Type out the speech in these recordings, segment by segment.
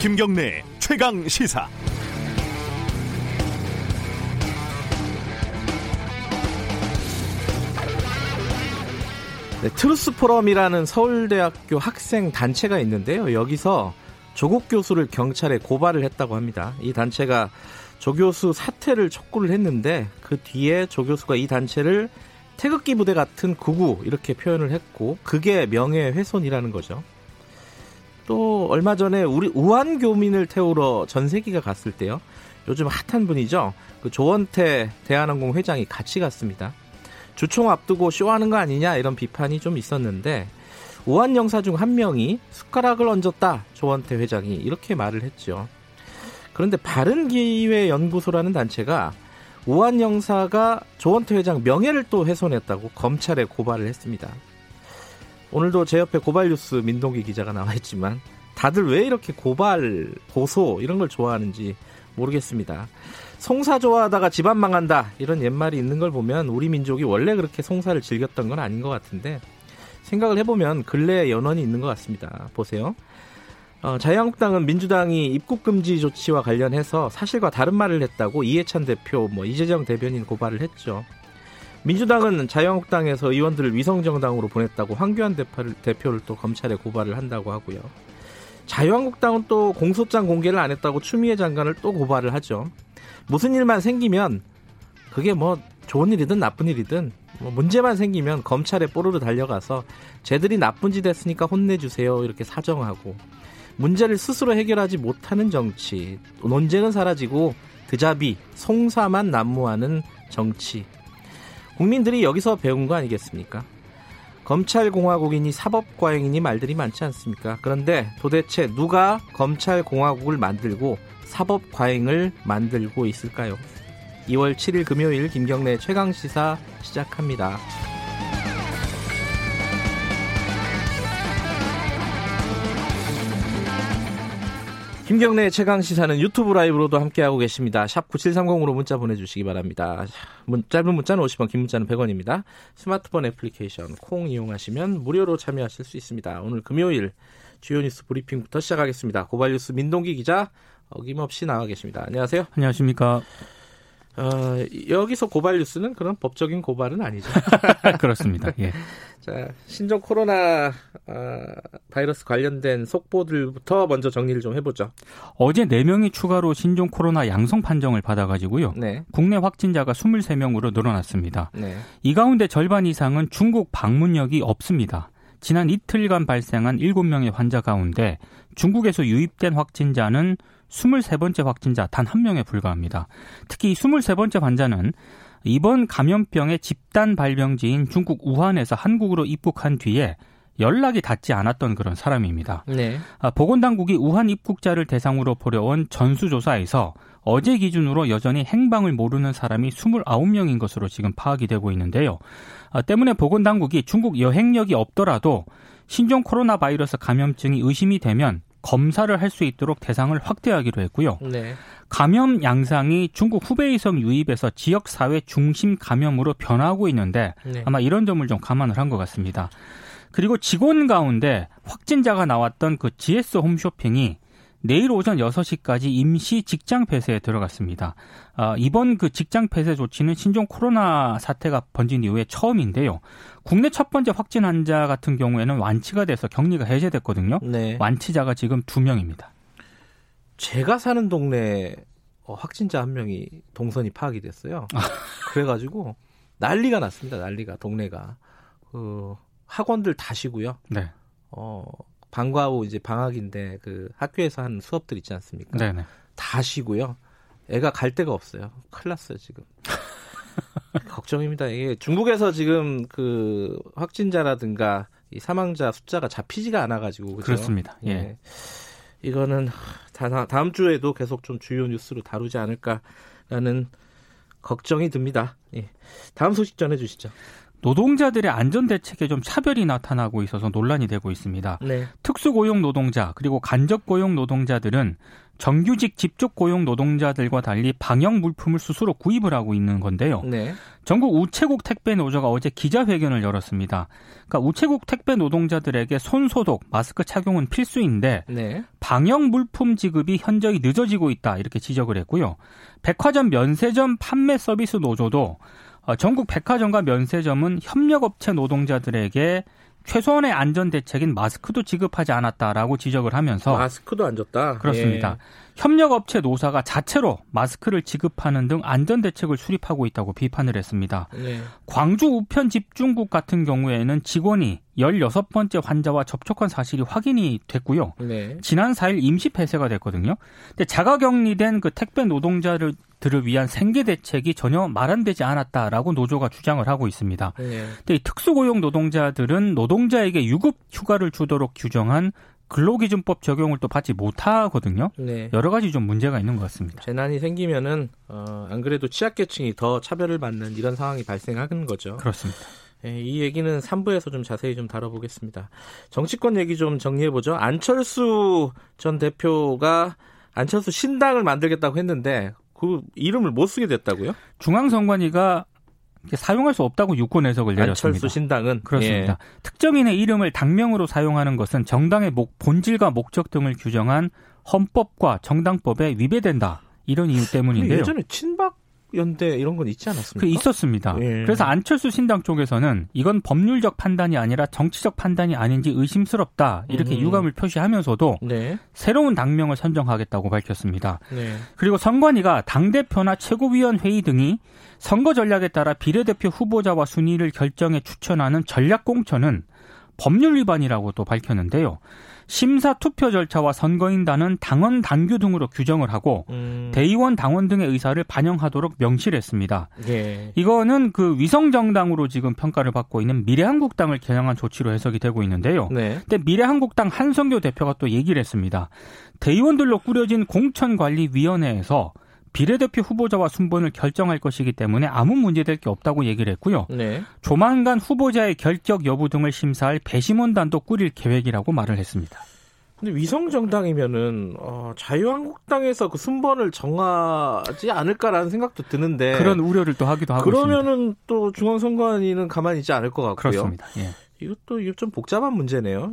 김경래 최강 시사. 네, 트루스 포럼이라는 서울대학교 학생 단체가 있는데요. 여기서 조국 교수를 경찰에 고발을 했다고 합니다. 이 단체가 조 교수 사퇴를 촉구를 했는데 그 뒤에 조 교수가 이 단체를 태극기 부대 같은 극우 이렇게 표현을 했고 그게 명예훼손이라는 거죠. 또 얼마 전에 우리 우한교민을 태우러 전세기가 갔을 때요. 요즘 핫한 분이죠. 그 조원태 대한항공 회장이 같이 갔습니다. 주총 앞두고 쇼하는 거 아니냐 이런 비판이 좀 있었는데 우한 영사 중 한 명이 숟가락을 얹었다. 조원태 회장이 이렇게 말을 했죠. 그런데 바른기회연구소라는 단체가 우한 영사가 조원태 회장 명예를 또 훼손했다고 검찰에 고발을 했습니다. 오늘도 제 옆에 고발 뉴스 민동기 기자가 나와 있지만 다들 왜 이렇게 고발, 고소 이런 걸 좋아하는지 모르겠습니다. 송사 좋아하다가 집안 망한다 이런 옛말이 있는 걸 보면 우리 민족이 원래 그렇게 송사를 즐겼던 건 아닌 것 같은데 생각을 해보면 근래에 연원이 있는 것 같습니다. 보세요. 자유한국당은 민주당이 입국금지 조치와 관련해서 사실과 다른 말을 했다고 이해찬 대표, 이재정 대변인 고발을 했죠. 민주당은 자유한국당에서 의원들을 위성정당으로 보냈다고 황교안 대표를 또 검찰에 고발을 한다고 하고요. 자유한국당은 또 공소장 공개를 안 했다고 추미애 장관을 또 고발을 하죠. 무슨 일만 생기면 그게 좋은 일이든 나쁜 일이든 문제만 생기면 검찰에 뽀로로 달려가서 쟤들이 나쁜 짓 했으니까 혼내주세요 이렇게 사정하고 문제를 스스로 해결하지 못하는 정치, 논쟁은 사라지고 드자비, 송사만 난무하는 정치. 국민들이 여기서 배운 거 아니겠습니까? 검찰공화국이니 사법과잉이니 말들이 많지 않습니까? 그런데 도대체 누가 검찰공화국을 만들고 사법과잉을 만들고 있을까요? 2월 7일 금요일 김경래 최강시사 시작합니다. 김경래 최강시사는 유튜브 라이브로도 함께하고 계십니다. 샵 9730으로 문자 보내주시기 바랍니다. 짧은 문자는 50원, 긴 문자는 100원입니다. 스마트폰 애플리케이션 콩 이용하시면 무료로 참여하실 수 있습니다. 오늘 금요일 주요 뉴스 브리핑부터 시작하겠습니다. 고발 뉴스 민동기 기자 어김없이 나와 계십니다. 안녕하세요. 안녕하십니까. 여기서 고발 뉴스는 그런 법적인 고발은 아니죠. 그렇습니다. 예. 자, 신종 코로나 바이러스 관련된 속보들부터 먼저 정리를 좀 해보죠. 어제 4명이 추가로 신종 코로나 양성 판정을 받아가지고요. 네. 국내 확진자가 23명으로 늘어났습니다. 네. 이 가운데 절반 이상은 중국 방문력이 없습니다. 지난 이틀간 발생한 7명의 환자 가운데 중국에서 유입된 확진자는 23번째 확진자 단 한 명에 불과합니다. 특히 23번째 환자는 이번 감염병의 집단 발병지인 중국 우한에서 한국으로 입국한 뒤에 연락이 닿지 않았던 그런 사람입니다. 네. 보건당국이 우한 입국자를 대상으로 벌여온 전수조사에서 어제 기준으로 여전히 행방을 모르는 사람이 29명인 것으로 지금 파악이 되고 있는데요. 때문에 보건당국이 중국 여행력이 없더라도 신종 코로나 바이러스 감염증이 의심이 되면 검사를 할 수 있도록 대상을 확대하기로 했고요. 네. 감염 양상이 중국 후베이성 유입에서 지역사회 중심 감염으로 변화하고 있는데 네. 아마 이런 점을 좀 감안을 한 것 같습니다. 그리고 직원 가운데 확진자가 나왔던 그 GS 홈쇼핑이 내일 오전 6시까지 임시 직장 폐쇄에 들어갔습니다. 이번 그 직장 폐쇄 조치는 신종 코로나 사태가 번진 이후에 처음인데요. 국내 첫 번째 확진 환자 같은 경우에는 완치가 돼서 격리가 해제됐거든요. 네. 완치자가 지금 2명입니다. 제가 사는 동네에 확진자 1명이 동선이 파악이 됐어요. 그래가지고 난리가 났습니다. 동네가. 학원들 다 쉬고요. 네. 방과 후 이제 방학인데 그 학교에서 하는 수업들 있지 않습니까? 네네. 다 쉬고요. 애가 갈 데가 없어요. 큰일 났어요, 지금. 걱정입니다. 이게 중국에서 지금 그 확진자라든가 이 사망자 숫자가 잡히지가 않아가지고. 그죠? 그렇습니다. 예. 네. 이거는 다음 주에도 계속 좀 주요 뉴스로 다루지 않을까라는 걱정이 듭니다. 예. 다음 소식 전해주시죠. 노동자들의 안전대책에 좀 차별이 나타나고 있어서 논란이 되고 있습니다. 네. 특수고용 노동자 그리고 간접고용 노동자들은 정규직 직접 고용 노동자들과 달리 방역 물품을 스스로 구입을 하고 있는 건데요. 네. 전국 우체국 택배 노조가 어제 기자회견을 열었습니다. 그러니까 우체국 택배 노동자들에게 손 소독, 마스크 착용은 필수인데 네. 방역 물품 지급이 현저히 늦어지고 있다 이렇게 지적을 했고요. 백화점 면세점 판매 서비스 노조도 전국 백화점과 면세점은 협력업체 노동자들에게 최소한의 안전 대책인 마스크도 지급하지 않았다라고 지적을 하면서 마스크도 안 줬다. 그렇습니다. 예. 협력업체 노사가 자체로 마스크를 지급하는 등 안전 대책을 수립하고 있다고 비판을 했습니다. 예. 광주 우편 집중국 같은 경우에는 직원이 16번째 환자와 접촉한 사실이 확인이 됐고요. 네. 지난 4일 임시 폐쇄가 됐거든요. 근데 자가격리된 그 택배 노동자들을 위한 생계 대책이 전혀 마련되지 않았다라고 노조가 주장을 하고 있습니다. 네. 근데 이 특수고용 노동자들은 노동자에게 유급 휴가를 주도록 규정한 근로기준법 적용을 또 받지 못하거든요. 네. 여러 가지 좀 문제가 있는 것 같습니다. 재난이 생기면은 안 그래도 취약계층이 더 차별을 받는 이런 상황이 발생하는 거죠. 그렇습니다. 예, 이 얘기는 3부에서 좀 자세히 좀 다뤄보겠습니다. 정치권 얘기 좀 정리해보죠. 안철수 전 대표가 안철수 신당을 만들겠다고 했는데 그 이름을 못 쓰게 됐다고요? 중앙선관위가 사용할 수 없다고 유권 해석을 내렸습니다. 안철수 신당은? 그렇습니다. 예. 특정인의 이름을 당명으로 사용하는 것은 정당의 본질과 목적 등을 규정한 헌법과 정당법에 위배된다. 이런 이유 때문인데요. 예전에 친박 연대 이런 건 있지 않았습니까? 있었습니다. 예. 그래서 안철수 신당 쪽에서는 이건 법률적 판단이 아니라 정치적 판단이 아닌지 의심스럽다 이렇게 유감을 표시하면서도 네. 새로운 당명을 선정하겠다고 밝혔습니다. 네. 그리고 선관위가 당대표나 최고위원회의 등이 선거 전략에 따라 비례대표 후보자와 순위를 결정해 추천하는 전략공천은 법률 위반이라고 또 밝혔는데요. 심사 투표 절차와 선거인단은 당원 당규 등으로 규정을 하고 대의원 당원 등의 의사를 반영하도록 명시를 했습니다. 예. 이거는 그 위성정당으로 지금 평가를 받고 있는 미래한국당을 겨냥한 조치로 해석이 되고 있는데요. 네. 근데 미래한국당 한성교 대표가 또 얘기를 했습니다. 대의원들로 꾸려진 공천관리위원회에서 비례대표 후보자와 순번을 결정할 것이기 때문에 아무 문제될 게 없다고 얘기를 했고요. 네. 조만간 후보자의 결격 여부 등을 심사할 배심원단도 꾸릴 계획이라고 말을 했습니다. 근데 위성정당이면은 자유한국당에서 그 순번을 정하지 않을까라는 생각도 드는데 그런 우려를 또 하기도 하고 그러면은 있습니다. 또 중앙선관위는 가만히 있지 않을 것 같고요. 그렇습니다. 예. 이것도 좀 복잡한 문제네요.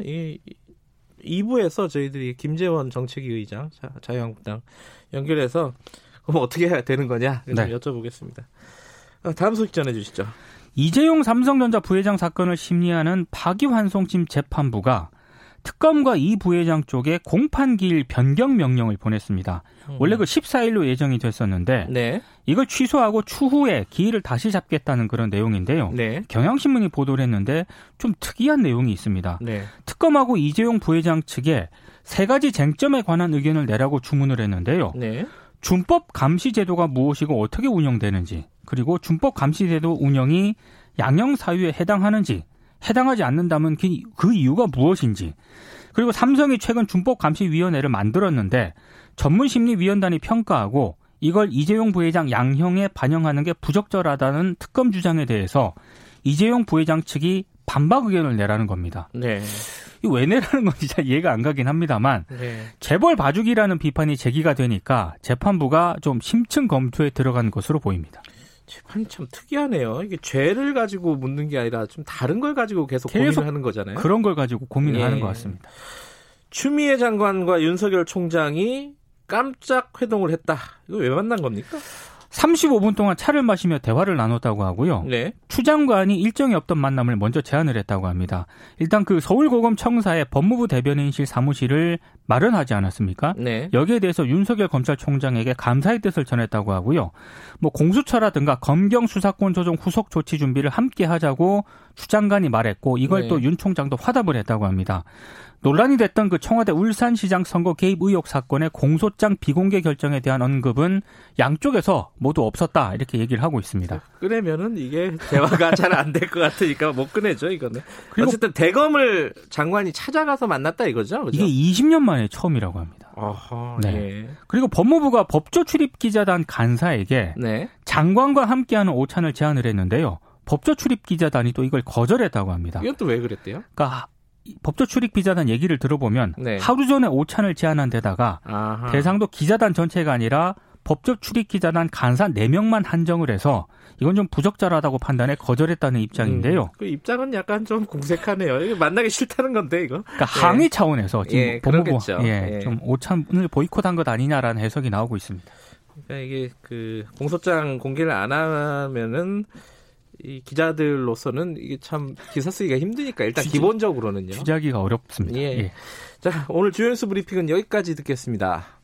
2부에서 저희들이 김재원 정책위 의장 자유한국당 연결해서 그럼 어떻게 해야 되는 거냐? 네. 여쭤보겠습니다. 다음 소식 전해주시죠. 이재용 삼성전자 부회장 사건을 심리하는 파기환송심 재판부가 특검과 이 부회장 쪽에 공판기일 변경 명령을 보냈습니다. 원래 그 14일로 예정이 됐었는데 네. 이걸 취소하고 추후에 기일을 다시 잡겠다는 그런 내용인데요. 네. 경향신문이 보도를 했는데 좀 특이한 내용이 있습니다. 네. 특검하고 이재용 부회장 측에 세 가지 쟁점에 관한 의견을 내라고 주문을 했는데요. 네. 준법 감시 제도가 무엇이고 어떻게 운영되는지, 그리고 준법 감시 제도 운영이 양형 사유에 해당하는지, 해당하지 않는다면 그 이유가 무엇인지, 그리고 삼성이 최근 준법 감시 위원회를 만들었는데 전문 심리 위원단이 평가하고 이걸 이재용 부회장 양형에 반영하는 게 부적절하다는 특검 주장에 대해서 이재용 부회장 측이 반박 의견을 내라는 겁니다. 네. 왜 내라는 건지 잘 이해가 안 가긴 합니다만 네. 재벌 봐주기라는 비판이 제기가 되니까 재판부가 좀 심층 검토에 들어간 것으로 보입니다. 재판이 참 특이하네요. 이게 죄를 가지고 묻는 게 아니라 좀 다른 걸 가지고 계속 고민을 하는 거잖아요. 그런 걸 가지고 고민을 예. 하는 것 같습니다. 추미애 장관과 윤석열 총장이 깜짝 회동을 했다. 이거 왜 만난 겁니까? 35분 동안 차를 마시며 대화를 나눴다고 하고요. 네. 추 장관이 일정이 없던 만남을 먼저 제안을 했다고 합니다. 일단 그 서울고검청사의 법무부 대변인실 사무실을 마련하지 않았습니까? 네. 여기에 대해서 윤석열 검찰총장에게 감사의 뜻을 전했다고 하고요. 공수처라든가 검경 수사권 조정 후속 조치 준비를 함께 하자고 추 장관이 말했고 이걸 네. 또 윤 총장도 화답을 했다고 합니다. 논란이 됐던 그 청와대 울산시장 선거 개입 의혹 사건의 공소장 비공개 결정에 대한 언급은 양쪽에서 모두 없었다 이렇게 얘기를 하고 있습니다. 끄내면은 이게 대화가 잘 안 될 것 같으니까 못 끄내죠 이거는. 어쨌든 대검을 장관이 찾아가서 만났다 이거죠? 그렇죠? 이게 20년 만에 처음이라고 합니다. 어허, 네. 예. 그리고 법무부가 법조출입기자단 간사에게 네. 장관과 함께하는 오찬을 제안을 했는데요. 법조출입기자단이 또 이걸 거절했다고 합니다. 이건 또 왜 그랬대요? 그러니까 법조 출입 비자단 얘기를 들어보면 네. 하루 전에 오찬을 제안한 데다가 아하. 대상도 기자단 전체가 아니라 법조 출입 기자단 간사 4명만 한정을 해서 이건 좀 부적절하다고 판단해 거절했다는 입장인데요. 그 입장은 약간 좀 공색하네요. 만나기 싫다는 건데 이거. 그러니까 예. 항의 차원에서 지금 예, 법무부 예, 좀 오찬을 보이콧한 것 아니냐라는 해석이 나오고 있습니다. 그러니까 이게 그 공소장 공개를 안 하면은. 이 기자들로서는 이게 참 기사 쓰기가 힘드니까 일단 기본적으로는요. 취재하기가 어렵습니다. 예. 자, 오늘 주요 뉴스 브리핑은 여기까지 듣겠습니다.